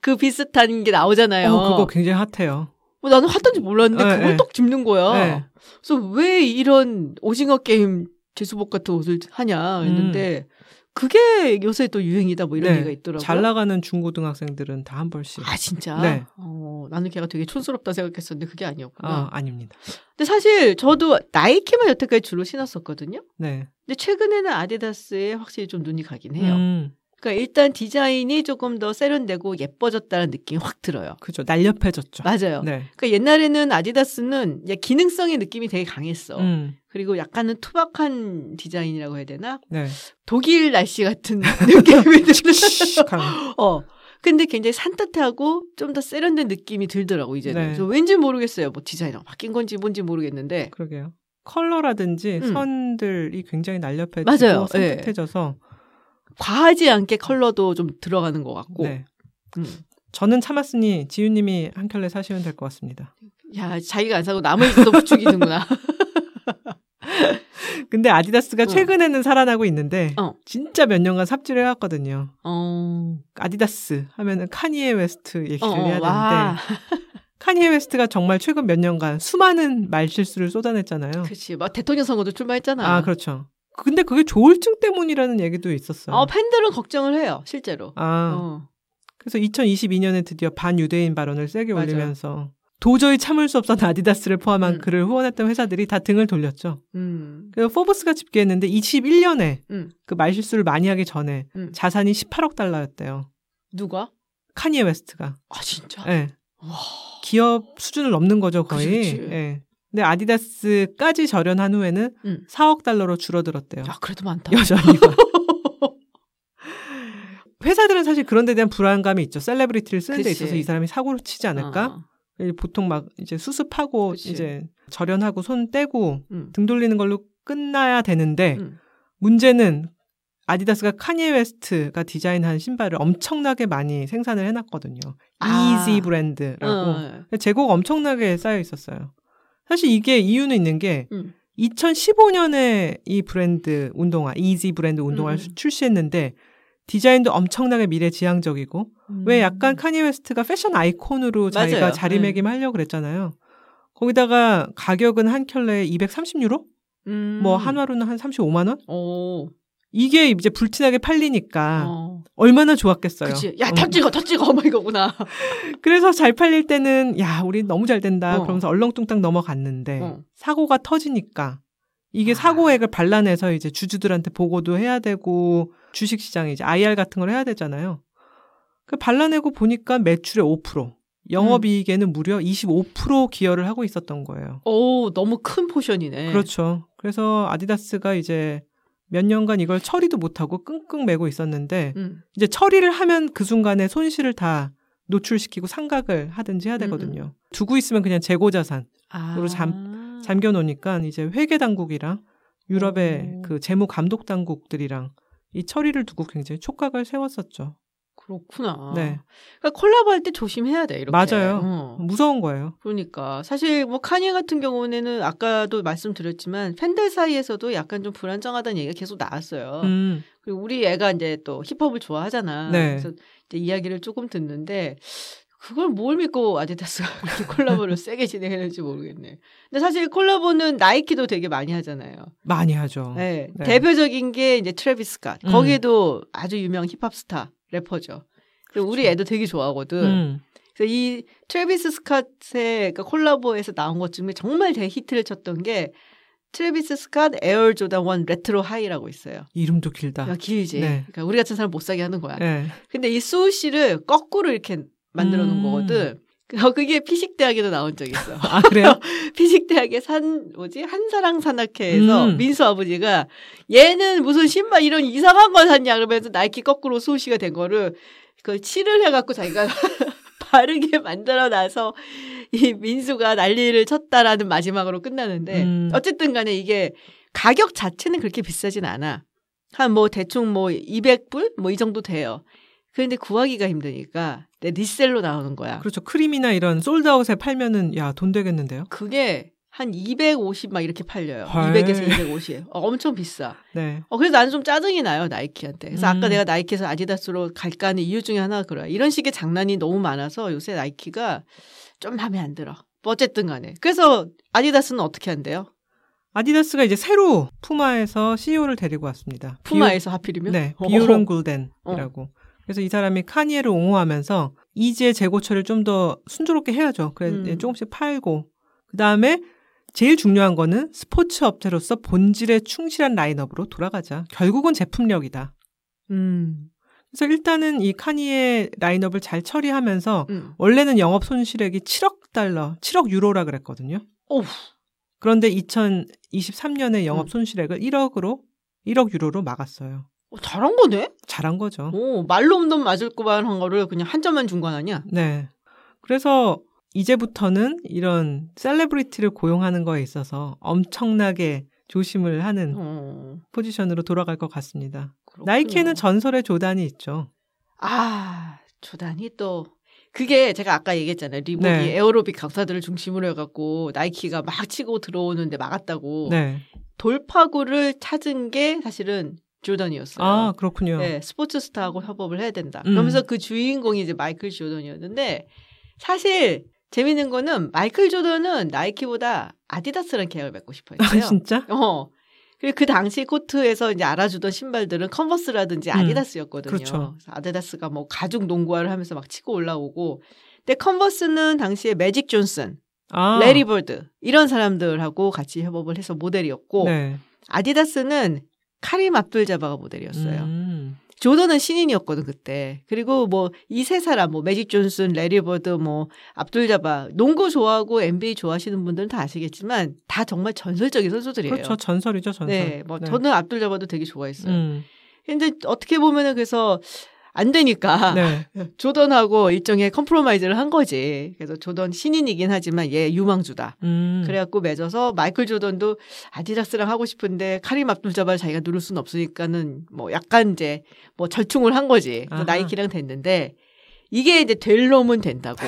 그 비슷한 게 나오잖아요. 그거 굉장히 핫해요. 뭐 나는 핫한지 몰랐는데 네, 그걸 떡 짚는 거야. 네. 그래서 왜 이런 오징어 게임 제수복 같은 옷을 하냐 했는데 그게 요새 또 유행이다 뭐 이런 네. 얘기가 있더라고요. 잘 나가는 중고등학생들은 다 한 벌씩. 아 진짜? 네. 나는 걔가 되게 촌스럽다 생각했었는데 그게 아니었구나. 아닙니다. 근데 사실 저도 나이키만 여태까지 주로 신었었거든요. 네. 근데 최근에는 아디다스에 확실히 좀 눈이 가긴 해요. 그러니까 일단 디자인이 조금 더 세련되고 예뻐졌다는 느낌이 확 들어요. 그죠. 날렵해졌죠. 맞아요. 네. 그러니까 옛날에는 아디다스는 기능성의 느낌이 되게 강했어. 그리고 약간은 투박한 디자인이라고 해야 되나? 네. 독일 날씨 같은 느낌이 들어요. 근데 굉장히 산뜻하고 좀 더 세련된 느낌이 들더라고 이제는. 네. 왠지 모르겠어요. 뭐 디자인이 바뀐 건지 뭔지 모르겠는데. 그러게요. 컬러라든지 선들이 굉장히 날렵해지고 맞아요. 산뜻해져서 네. 과하지 않게 컬러도 좀 들어가는 것 같고 네. 저는 참았으니 지윤님이 한 켤레 사시면 될 것 같습니다. 야, 자기가 안 사고 남의 것도 부추기는구나. 근데 아디다스가 최근에는 살아나고 있는데 진짜 몇 년간 삽질을 해왔거든요. 아디다스 하면은 카니에 웨스트 얘기를 해야 되는데 카니에 웨스트가 정말 최근 몇 년간 수많은 말실수를 쏟아냈잖아요. 그렇지. 막 대통령 선거도 출마했잖아요. 아, 그렇죠. 근데 그게 조울증 때문이라는 얘기도 있었어요. 팬들은 걱정을 해요. 실제로. 그래서 2022년에 드디어 반유대인 발언을 세게 맞아요. 올리면서 도저히 참을 수 없었던 아디다스를 포함한 그를 후원했던 회사들이 다 등을 돌렸죠. 그래서 포브스가 집계했는데 21년에 그 말실수를 많이 하기 전에 자산이 18억 달러였대요. 누가? 카니에 웨스트가. 아 진짜? 네. 와. 기업 수준을 넘는 거죠 거의. 그치. 네. 근데 아디다스까지 절연한 후에는 4억 달러로 줄어들었대요. 야, 그래도 많다. 여전히. 회사들은 사실 그런 데 대한 불안감이 있죠. 셀레브리티를 쓰는 그치. 데 있어서 이 사람이 사고를 치지 않을까? 보통 막 이제 수습하고 그치. 이제 절연하고 손 떼고 등 돌리는 걸로 끝나야 되는데 문제는 아디다스가 카니에 웨스트가 디자인한 신발을 엄청나게 많이 생산을 해놨거든요. 이지 브랜드라고. 재고가 엄청나게 쌓여 있었어요. 사실 이게 이유는 있는 게 2015년에 이 브랜드 운동화, 이지 브랜드 운동화를 출시했는데 디자인도 엄청나게 미래지향적이고 왜 약간 카니에 웨스트가 패션 아이콘으로 자기가 맞아요. 자리매김하려고 그랬잖아요. 거기다가 가격은 한 켤레에 230유로? 뭐 한화로는 한 35만 원? 오. 이게 이제 불티나게 팔리니까 얼마나 좋았겠어요. 그치. 야, 탑 찍어 막 이거구나. 그래서 잘 팔릴 때는 야, 우리 너무 잘 된다. 그러면서 얼렁뚱땅 넘어갔는데 사고가 터지니까 이게 사고액을 발라내서 이제 주주들한테 보고도 해야 되고 주식시장에 이제 IR 같은 걸 해야 되잖아요. 그 발라내고 보니까 매출의 5%, 영업이익에는 무려 25% 기여를 하고 있었던 거예요. 오, 너무 큰 포션이네. 그렇죠. 그래서 아디다스가 이제 몇 년간 이걸 처리도 못하고 끙끙 매고 있었는데 이제 처리를 하면 그 순간에 손실을 다 노출시키고 상각을 하든지 해야 되거든요. 두고 있으면 그냥 재고자산으로 잠겨놓으니까 이제 회계당국이랑 유럽의 그 재무감독당국들이랑 이 처리를 두고 굉장히 촉각을 세웠었죠. 그렇구나. 네. 그러니까 콜라보할 때 조심해야 돼, 이렇게. 맞아요. 무서운 거예요. 그러니까. 사실 뭐 카니에 같은 경우에는 아까도 말씀드렸지만 팬들 사이에서도 약간 좀 불안정하다는 얘기가 계속 나왔어요. 그리고 우리 애가 이제 또 힙합을 좋아하잖아. 네. 그래서 이제 이야기를 조금 듣는데 그걸 뭘 믿고 아디다스가 그렇게 콜라보를 세게 진행했는지 모르겠네. 근데 사실 콜라보는 나이키도 되게 많이 하잖아요. 많이 하죠. 네. 네. 대표적인 게 이제 트래비스 스캇. 거기에도 아주 유명 힙합 스타 래퍼죠. 그렇죠. 우리 애도 되게 좋아하거든. 그래서 이 트래비스 스캇의 그러니까 콜라보에서 나온 것 중에 정말 대히트를 쳤던 게 트래비스 스캇 에어 조던 1 레트로 하이라고 있어요. 이름도 길다. 그러니까 길지. 네. 그러니까 우리 같은 사람 못 사게 하는 거야. 네. 근데 이 수우씨를 거꾸로 이렇게 만들어 놓은 거거든. 그게 피식대학에도 나온 적이 있어. 아, 그래요? 피식대학의 한사랑 산악회에서 민수 아버지가 얘는 무슨 신발 이런 이상한 걸 샀냐 그러면서 나이키 거꾸로 수호씨가 된 거를 그걸 칠을 해갖고 자기가 바르게 만들어놔서 이 민수가 난리를 쳤다라는 마지막으로 끝나는데 어쨌든 간에 이게 가격 자체는 그렇게 비싸진 않아. 한 뭐 대충 뭐 200불? 뭐 이 정도 돼요. 그런데 구하기가 힘드니까 리셀로 나오는 거야. 그렇죠. 크림이나 이런 솔드아웃에 팔면은 야, 돈 되겠는데요? 그게 한 250 막 이렇게 팔려요. 헐. 200에서 250. 엄청 비싸. 네. 그래서 나는 좀 짜증이 나요, 나이키한테. 그래서 아까 내가 나이키에서 아디다스로 갈까 하는 이유 중에 하나가 그래요. 이런 식의 장난이 너무 많아서 요새 나이키가 좀 마음에 안 들어. 뭐 어쨌든 간에. 그래서 아디다스는 어떻게 한대요? 아디다스가 이제 새로 푸마에서 CEO를 데리고 왔습니다. 푸마에서 하필이면? 네. 비오른 굴덴이라고. 그래서 이 사람이 카니에를 옹호하면서 이지의 재고 처리를 좀 더 순조롭게 해야죠. 그래서 조금씩 팔고. 그다음에 제일 중요한 거는 스포츠 업체로서 본질에 충실한 라인업으로 돌아가자. 결국은 제품력이다. 그래서 일단은 이 카니에 라인업을 잘 처리하면서 원래는 영업 손실액이 7억 달러, 7억 유로라 그랬거든요. 오우. 그런데 2023년에 영업 손실액을 1억 유로로 막았어요. 잘한 거네? 잘한 거죠. 말로 없는 맞을 거만 한 거를 그냥 한 점만 준 거 아니야? 네. 그래서 이제부터는 이런 셀레브리티를 고용하는 거에 있어서 엄청나게 조심을 하는 포지션으로 돌아갈 것 같습니다. 그렇구나. 나이키는 전설의 조단이 있죠. 아, 조단이 또 그게 제가 아까 얘기했잖아요. 리복이 네. 에어로빅 강사들을 중심으로 해갖고 나이키가 막 치고 들어오는데 막았다고. 네. 돌파구를 찾은 게 사실은 조던이었어요. 아, 그렇군요. 네, 스포츠스타하고 협업을 해야 된다. 그러면서 그 주인공이 이제 마이클 조던이었는데 사실 재밌는 거는 마이클 조던은 나이키보다 아디다스라는 계약을 맺고 싶어 했어요. 아, 진짜? 그리고 그 당시 코트에서 이제 알아주던 신발들은 컨버스라든지 아디다스였거든요. 그렇죠. 그래서 아디다스가 뭐 가죽 농구화를 하면서 막 치고 올라오고. 근데 컨버스는 당시에 매직 존슨, 아. 레리버드 이런 사람들하고 같이 협업을 해서 모델이었고 네. 아디다스는 카림 압둘자바가 모델이었어요. 조던은 신인이었거든 그때. 그리고 뭐 이 세 사람 뭐 매직 존슨, 레리버드, 뭐 압둘자바 농구 좋아하고 NBA 좋아하시는 분들은 다 아시겠지만 다 정말 전설적인 선수들이에요. 그렇죠. 전설이죠. 전설. 네, 뭐 네. 저는 압둘자바도 되게 좋아했어요. 근데 어떻게 보면은 그래서 안 되니까 네. 조던하고 일종의 컴프로마이즈를 한 거지. 그래서 조던 신인이긴 하지만 얘 유망주다. 그래갖고 맺어서 마이클 조던도 아디다스랑 하고 싶은데 카림 압둘자바를 자기가 누를 수는 없으니까는 뭐 약간 이제 뭐 절충을 한 거지. 그래서 나이키랑 됐는데 이게 이제 될 놈은 된다고.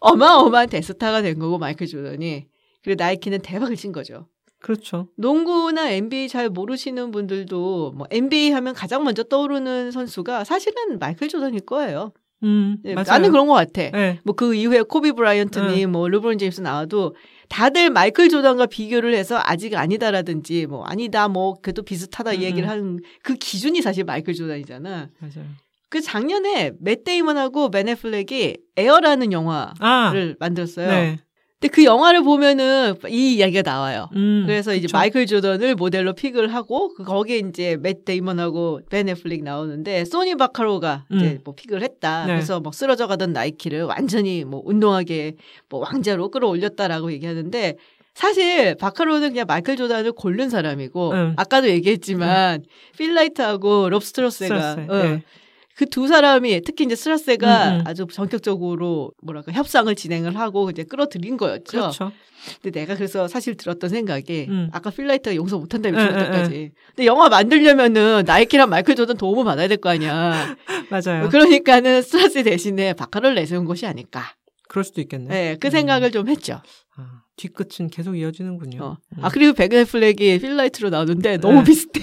어마어마한 대스타가 된 거고 마이클 조던이. 그리고 나이키는 대박을 친 거죠. 그렇죠. 농구나 NBA 잘 모르시는 분들도 뭐 NBA 하면 가장 먼저 떠오르는 선수가 사실은 마이클 조던일 거예요. 네, 맞아요. 나는 그런 것 같아. 네. 뭐 그 이후에 코비 브라이언트니 뭐 르브론 제임스 나와도 다들 마이클 조던과 비교를 해서 아직 아니다라든지 뭐 아니다 뭐 그래도 비슷하다 이 얘기를 하는 그 기준이 사실 마이클 조던이잖아. 맞아요. 그 작년에 맷 데이먼하고 벤 애플렉이 에어라는 영화를 만들었어요. 네. 근데 그 영화를 보면은 이 이야기가 나와요. 그래서 이제 그쵸? 마이클 조던을 모델로 픽을 하고 거기에 이제 맷 데이먼하고 벤 애플릭 나오는데 소니 바카로가 이제 뭐 픽을 했다. 네. 그래서 막 쓰러져 가던 나이키를 완전히 뭐 운동하게 뭐 왕자로 끌어올렸다라고 얘기하는데 사실 바카로는 그냥 마이클 조던을 고른 사람이고 아까도 얘기했지만 필라이트하고 롭 스트로스가 그 두 사람이 특히 이제 스라세가 아주 전격적으로 뭐랄까 협상을 진행을 하고 이제 끌어들인 거였죠. 그렇죠. 근데 내가 그래서 사실 들었던 생각이 아까 필라이트가 용서 못한다며 지금까지. 근데 영화 만들려면은 나이키랑 마이클 조던 도움을 받아야 될 거 아니야. 맞아요. 그러니까는 스라세 대신에 바카를 내세운 것이 아닐까. 그럴 수도 있겠네. 네, 그 생각을 좀 했죠. 아, 뒤끝은 계속 이어지는군요. 아 그리고 베그 플렉이 필라이트로 나오는데 너무 비슷해.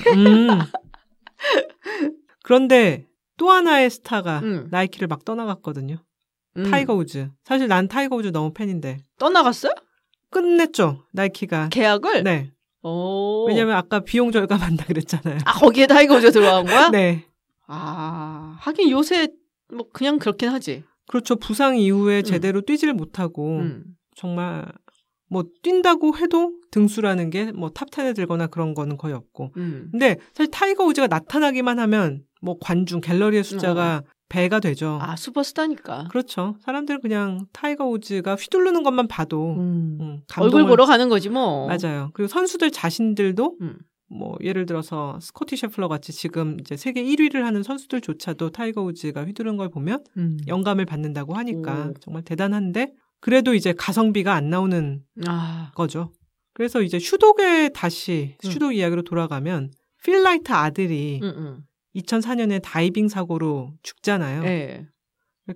그런데. 또 하나의 스타가 나이키를 막 떠나갔거든요. 타이거 우즈. 사실 난 타이거 우즈 너무 팬인데. 떠나갔어요? 끝냈죠. 나이키가. 계약을? 네. 오. 왜냐면 아까 비용 절감한다 그랬잖아요. 아 거기에 타이거 우즈가 들어간 거야? 네. 아 하긴 요새 뭐 그냥 그렇긴 하지. 그렇죠. 부상 이후에 제대로 뛰지를 못하고 정말 뭐 뛴다고 해도 등수라는 게 뭐 탑 10에 들거나 그런 거는 거의 없고. 근데 사실 타이거 우즈가 나타나기만 하면 뭐 관중, 갤러리의 숫자가 배가 되죠. 아, 슈퍼스타니까. 그렇죠. 사람들은 그냥 타이거 우즈가 휘두르는 것만 봐도 감동을 얼굴 보러 가는 거지 뭐. 맞아요. 그리고 선수들 자신들도 뭐 예를 들어서 스코티 셰플러 같이 지금 이제 세계 1위를 하는 선수들조차도 타이거 우즈가 휘두른 걸 보면 영감을 받는다고 하니까 정말 대단한데 그래도 이제 가성비가 안 나오는 거죠. 그래서 이제 슈독에 다시 슈독 이야기로 돌아가면 필라이트 아들이 2004년에 다이빙 사고로 죽잖아요. 네.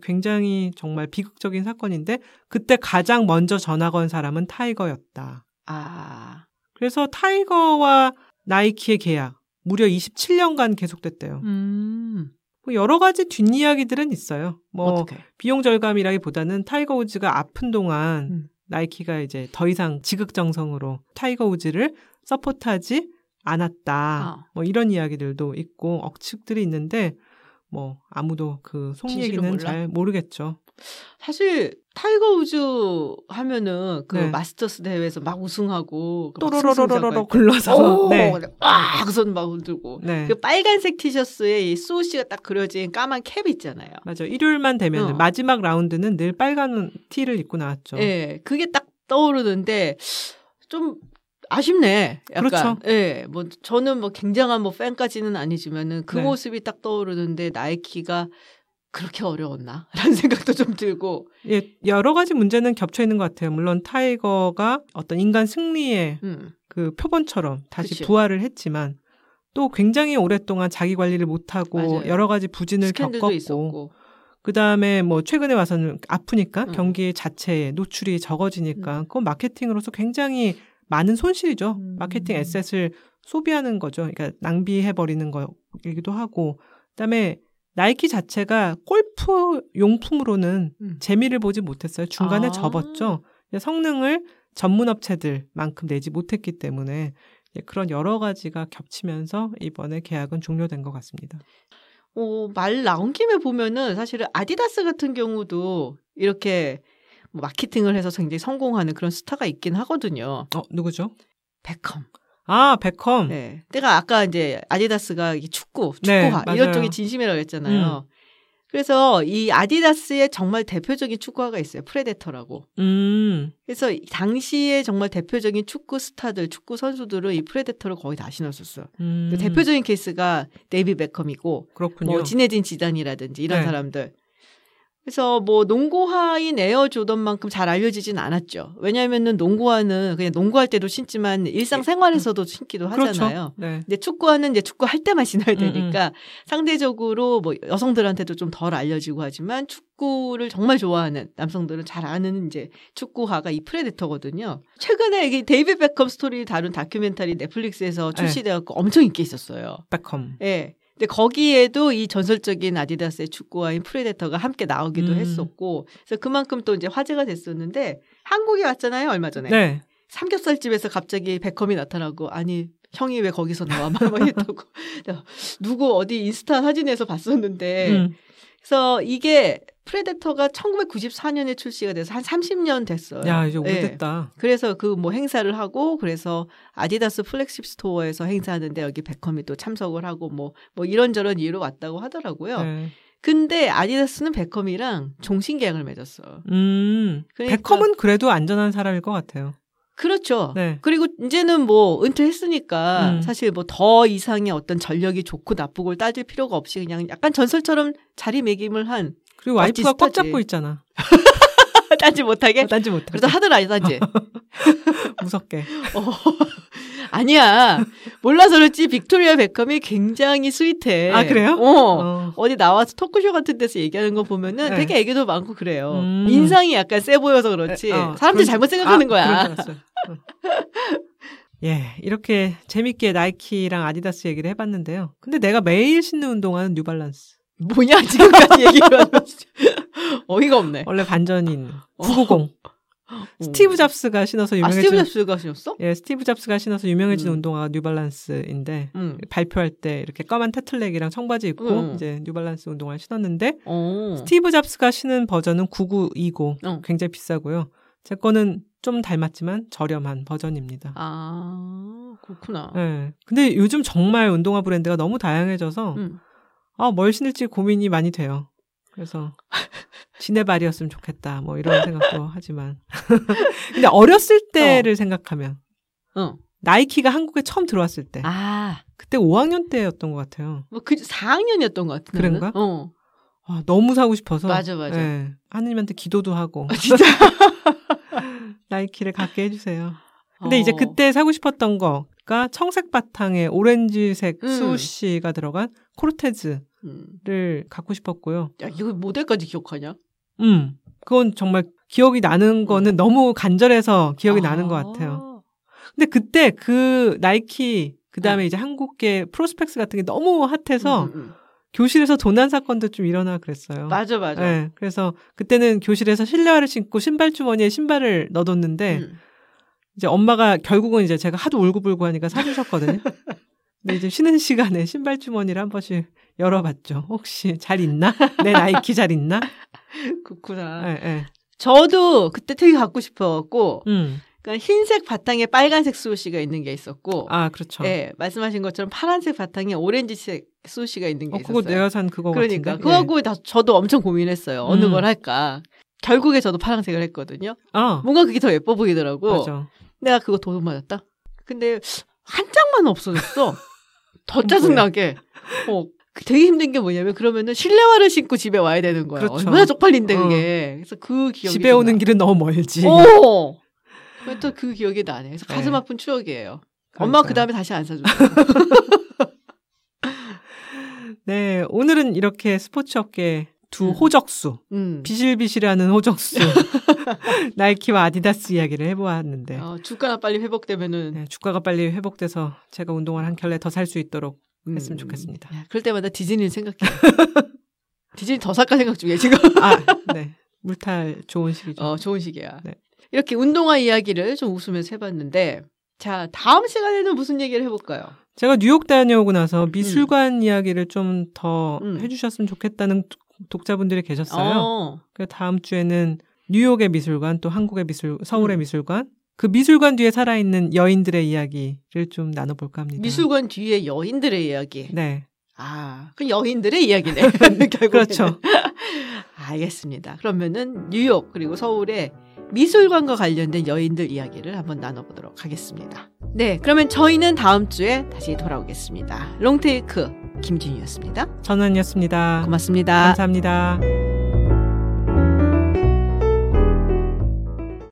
굉장히 정말 비극적인 사건인데 그때 가장 먼저 전화 건 사람은 타이거였다. 아. 그래서 타이거와 나이키의 계약 무려 27년간 계속됐대요. 뭐 여러 가지 뒷이야기들은 있어요. 뭐 어떡해. 비용 절감이라기보다는 타이거 우즈가 아픈 동안 나이키가 이제 더 이상 지극정성으로 타이거 우즈를 서포트하지 않았다. 뭐 이런 이야기들도 있고 억측들이 있는데 뭐 아무도 그 속 얘기는 잘 모르겠죠. 사실 타이거 우즈 하면은 그 마스터스 대회에서 막 우승하고 그 또로로로로로 굴러서 와 그손 막 흔들고 그 빨간색 티셔츠에 이 수호씨가 딱 그려진 까만 캡 있잖아요. 맞아. 일요일만 되면 마지막 라운드는 늘 빨간 티를 입고 나왔죠. 네, 그게 딱 떠오르는데 좀 아쉽네. 약간. 그렇죠. 예. 뭐 저는 뭐 굉장한 뭐 팬까지는 아니지만은 그 모습이 딱 떠오르는데 나이키가 그렇게 어려웠나? 라는 생각도 좀 들고. 예, 여러 가지 문제는 겹쳐 있는 것 같아요. 물론 타이거가 어떤 인간 승리의 그 표본처럼 다시 그치. 부활을 했지만 또 굉장히 오랫동안 자기 관리를 못하고 맞아요. 여러 가지 부진을 겪었고 있었고. 그다음에 뭐 최근에 와서는 아프니까 경기 자체에 노출이 적어지니까 그건 마케팅으로서 굉장히 많은 손실이죠. 마케팅 에셋을 소비하는 거죠. 그러니까 낭비해버리는 거이기도 하고 그다음에 나이키 자체가 골프 용품으로는 재미를 보지 못했어요. 중간에 접었죠. 성능을 전문업체들만큼 내지 못했기 때문에 그런 여러 가지가 겹치면서 이번에 계약은 종료된 것 같습니다. 말 나온 김에 보면은 사실은 아디다스 같은 경우도 이렇게 마케팅을 해서 굉장히 성공하는 그런 스타가 있긴 하거든요. 누구죠? 베컴. 아, 베컴. 네. 내가 아까 이제 아디다스가 축구화 네, 이런 쪽이 진심이라고 했잖아요. 그래서 이 아디다스의 정말 대표적인 축구화가 있어요. 프레데터라고. 그래서 당시에 정말 대표적인 축구 스타들, 축구 선수들은 이 프레데터를 거의 다 신었었어요. 대표적인 케이스가 데이비 베컴이고, 그렇군요. 뭐 지네딘 지단이라든지 이런 네. 사람들. 그래서 뭐 농구화인 에어 조던만큼 잘 알려지진 않았죠. 왜냐하면은 농구화는 그냥 농구할 때도 신지만 일상생활에서도 신기도 하잖아요. 그렇죠. 네. 근데 축구화는 이제 축구할 때만 신어야 되니까 상대적으로 뭐 여성들한테도 좀 덜 알려지고 하지만 축구를 정말 좋아하는 남성들은 잘 아는 이제 축구화가 이 프레데터거든요. 최근에 이게 데이비드 베컴 스토리를 다룬 다큐멘터리 넷플릭스에서 출시되었고 네. 엄청 인기 있었어요. 베컴. 예. 네. 근데 거기에도 이 전설적인 아디다스의 축구화인 프레데터가 함께 나오기도 했었고, 그래서 그만큼 또 이제 화제가 됐었는데 한국에 왔잖아요 얼마 전에. 네. 삼겹살집에서 갑자기 베컴이 나타나고 아니 형이 왜 거기서 나와 막 이랬다고 누구 어디 인스타 사진에서 봤었는데, 그래서 이게 프레데터가 1994년에 출시가 돼서 한 30년 됐어요. 야, 이제 오래됐다. 네. 그래서 그 뭐 행사를 하고 그래서 아디다스 플렉십 스토어에서 행사하는데 여기 베컴이 또 참석을 하고 뭐 이런저런 이유로 왔다고 하더라고요. 네. 근데 아디다스는 베컴이랑 종신 계약을 맺었어. 그러니까 베컴은 그래도 안전한 사람일 것 같아요. 그렇죠. 네. 그리고 이제는 뭐 은퇴했으니까 사실 뭐 더 이상의 어떤 전력이 좋고 나쁘고를 따질 필요가 없이 그냥 약간 전설처럼 자리매김을 한. 그리고 와이프가 꽉 잡고 있잖아. 딴지 못하게? 딴지 못하게. 그래도 하더라, 딴지. 무섭게. 아니야. 몰라서 그렇지 빅토리아 베컴이 굉장히 스윗해. 아, 그래요? 어디 나와서 토크쇼 같은 데서 얘기하는 거 보면은 네. 되게 애교도 많고 그래요. 인상이 약간 세 보여서 그렇지. 사람들이 잘못 생각하는 거야. 예, 이렇게 재밌게 나이키랑 아디다스 얘기를 해봤는데요. 근데 내가 매일 신는 운동화는 뉴발란스. 뭐냐 지금까지 얘기를 하면서 어이가 없네. 원래 반전인 990. 스티브 잡스가 신어서 유명해진. 아, 스티브 잡스가 신었어? 예, 스티브 잡스가 신어서 유명해진 운동화가 뉴발란스인데 발표할 때 이렇게 까만 태틀넥이랑 청바지 입고 이제 뉴발란스 운동화를 신었는데 스티브 잡스가 신은 버전은 9920. 굉장히 비싸고요. 제 거는 좀 닮았지만 저렴한 버전입니다. 아, 그렇구나. 예. 근데 요즘 정말 운동화 브랜드가 너무 다양해져서 뭘 신을지 고민이 많이 돼요. 그래서 지네 발이었으면 좋겠다. 뭐 이런 생각도 하지만. 근데 어렸을 때를 생각하면 나이키가 한국에 처음 들어왔을 때. 아. 그때 5학년 때였던 것 같아요. 뭐 그 4학년이었던 것 같은데. 그런가? 아, 너무 사고 싶어서. 맞아. 예, 하느님한테 기도도 하고. 아, 진짜. 나이키를 갖게 해주세요. 근데 이제 그때 사고 싶었던 거가 청색 바탕에 오렌지색 수우씨가 들어간 코르테즈를 갖고 싶었고요. 야, 이거 모델까지 기억하냐? 그건 정말 기억이 나는 거는 너무 간절해서 기억이 나는 것 같아요. 근데 그때 그 나이키 그다음에 이제 한국계 프로스펙스 같은 게 너무 핫해서 교실에서 도난 사건도 좀 일어나 그랬어요. 맞아. 네, 그래서 그때는 교실에서 실내화를 신고 신발 주머니에 신발을 넣어뒀는데 이제 엄마가 결국은 이제 제가 하도 울고불고 하니까 사주셨거든요. 근데 이제 쉬는 시간에 신발 주머니를 한 번씩 열어봤죠. 혹시 잘 있나? 내 나이키 잘 있나? 그렇구나. 네. 저도 그때 되게 갖고 싶어갖고 그러니까 흰색 바탕에 빨간색 수호씨가 있는 게 있었고, 아 그렇죠. 네, 말씀하신 것처럼 파란색 바탕에 오렌지색 수호씨가 있는 게 있었어요. 그거 내가 산 그거 그러니까 같은데? 그거하고 예. 저도 엄청 고민했어요. 어느 걸 할까? 결국에 저도 파란색을 했거든요. 뭔가 그게 더 예뻐 보이더라고. 맞아. 내가 그거 도둑 맞았다. 근데 한 장만 없어졌어. 더 짜증나게. 되게 힘든 게 뭐냐면 그러면은 실내화를 신고 집에 와야 되는 거야. 그렇죠. 얼마나 쪽팔린데 그게. 그래서 그 기억이 집에 오는 나. 길은 너무 멀지. 오. 또 그 기억이 나네. 그래서 가슴 아픈 추억이에요. 엄마 그 다음에 다시 안 사줬어요. 네, 오늘은 이렇게 스포츠 업계 두 호적수, 비실비실하는 호적수 나이키와 아디다스 이야기를 해보았는데 주가가 빨리 회복되면은 주가가 빨리 회복돼서 제가 운동을 한 켤레 더 살 수 있도록 했으면 좋겠습니다. 야, 그럴 때마다 디즈니를 생각해요. 디즈니 더 살까 생각 중이에요 지금. 아, 네, 물탈 좋은 시기죠. 좋은 시기야. 네. 이렇게 운동화 이야기를 좀 웃으면서 해봤는데 자 다음 시간에는 무슨 얘기를 해볼까요? 제가 뉴욕 다녀오고 나서 미술관 이야기를 좀 더 해주셨으면 좋겠다는 독자분들이 계셨어요. 그래서 다음 주에는 뉴욕의 미술관, 또 한국의 미술, 서울의 미술관, 그 미술관 뒤에 살아있는 여인들의 이야기를 좀 나눠볼까 합니다. 미술관 뒤에 여인들의 이야기. 네. 아, 그 여인들의 이야기네. 그렇죠. 알겠습니다. 그러면은 뉴욕 그리고 서울의 미술관과 관련된 여인들 이야기를 한번 나눠보도록 하겠습니다. 네, 그러면 저희는 다음 주에 다시 돌아오겠습니다. 롱테이크 김진희였습니다. 전원이었습니다. 고맙습니다. 감사합니다.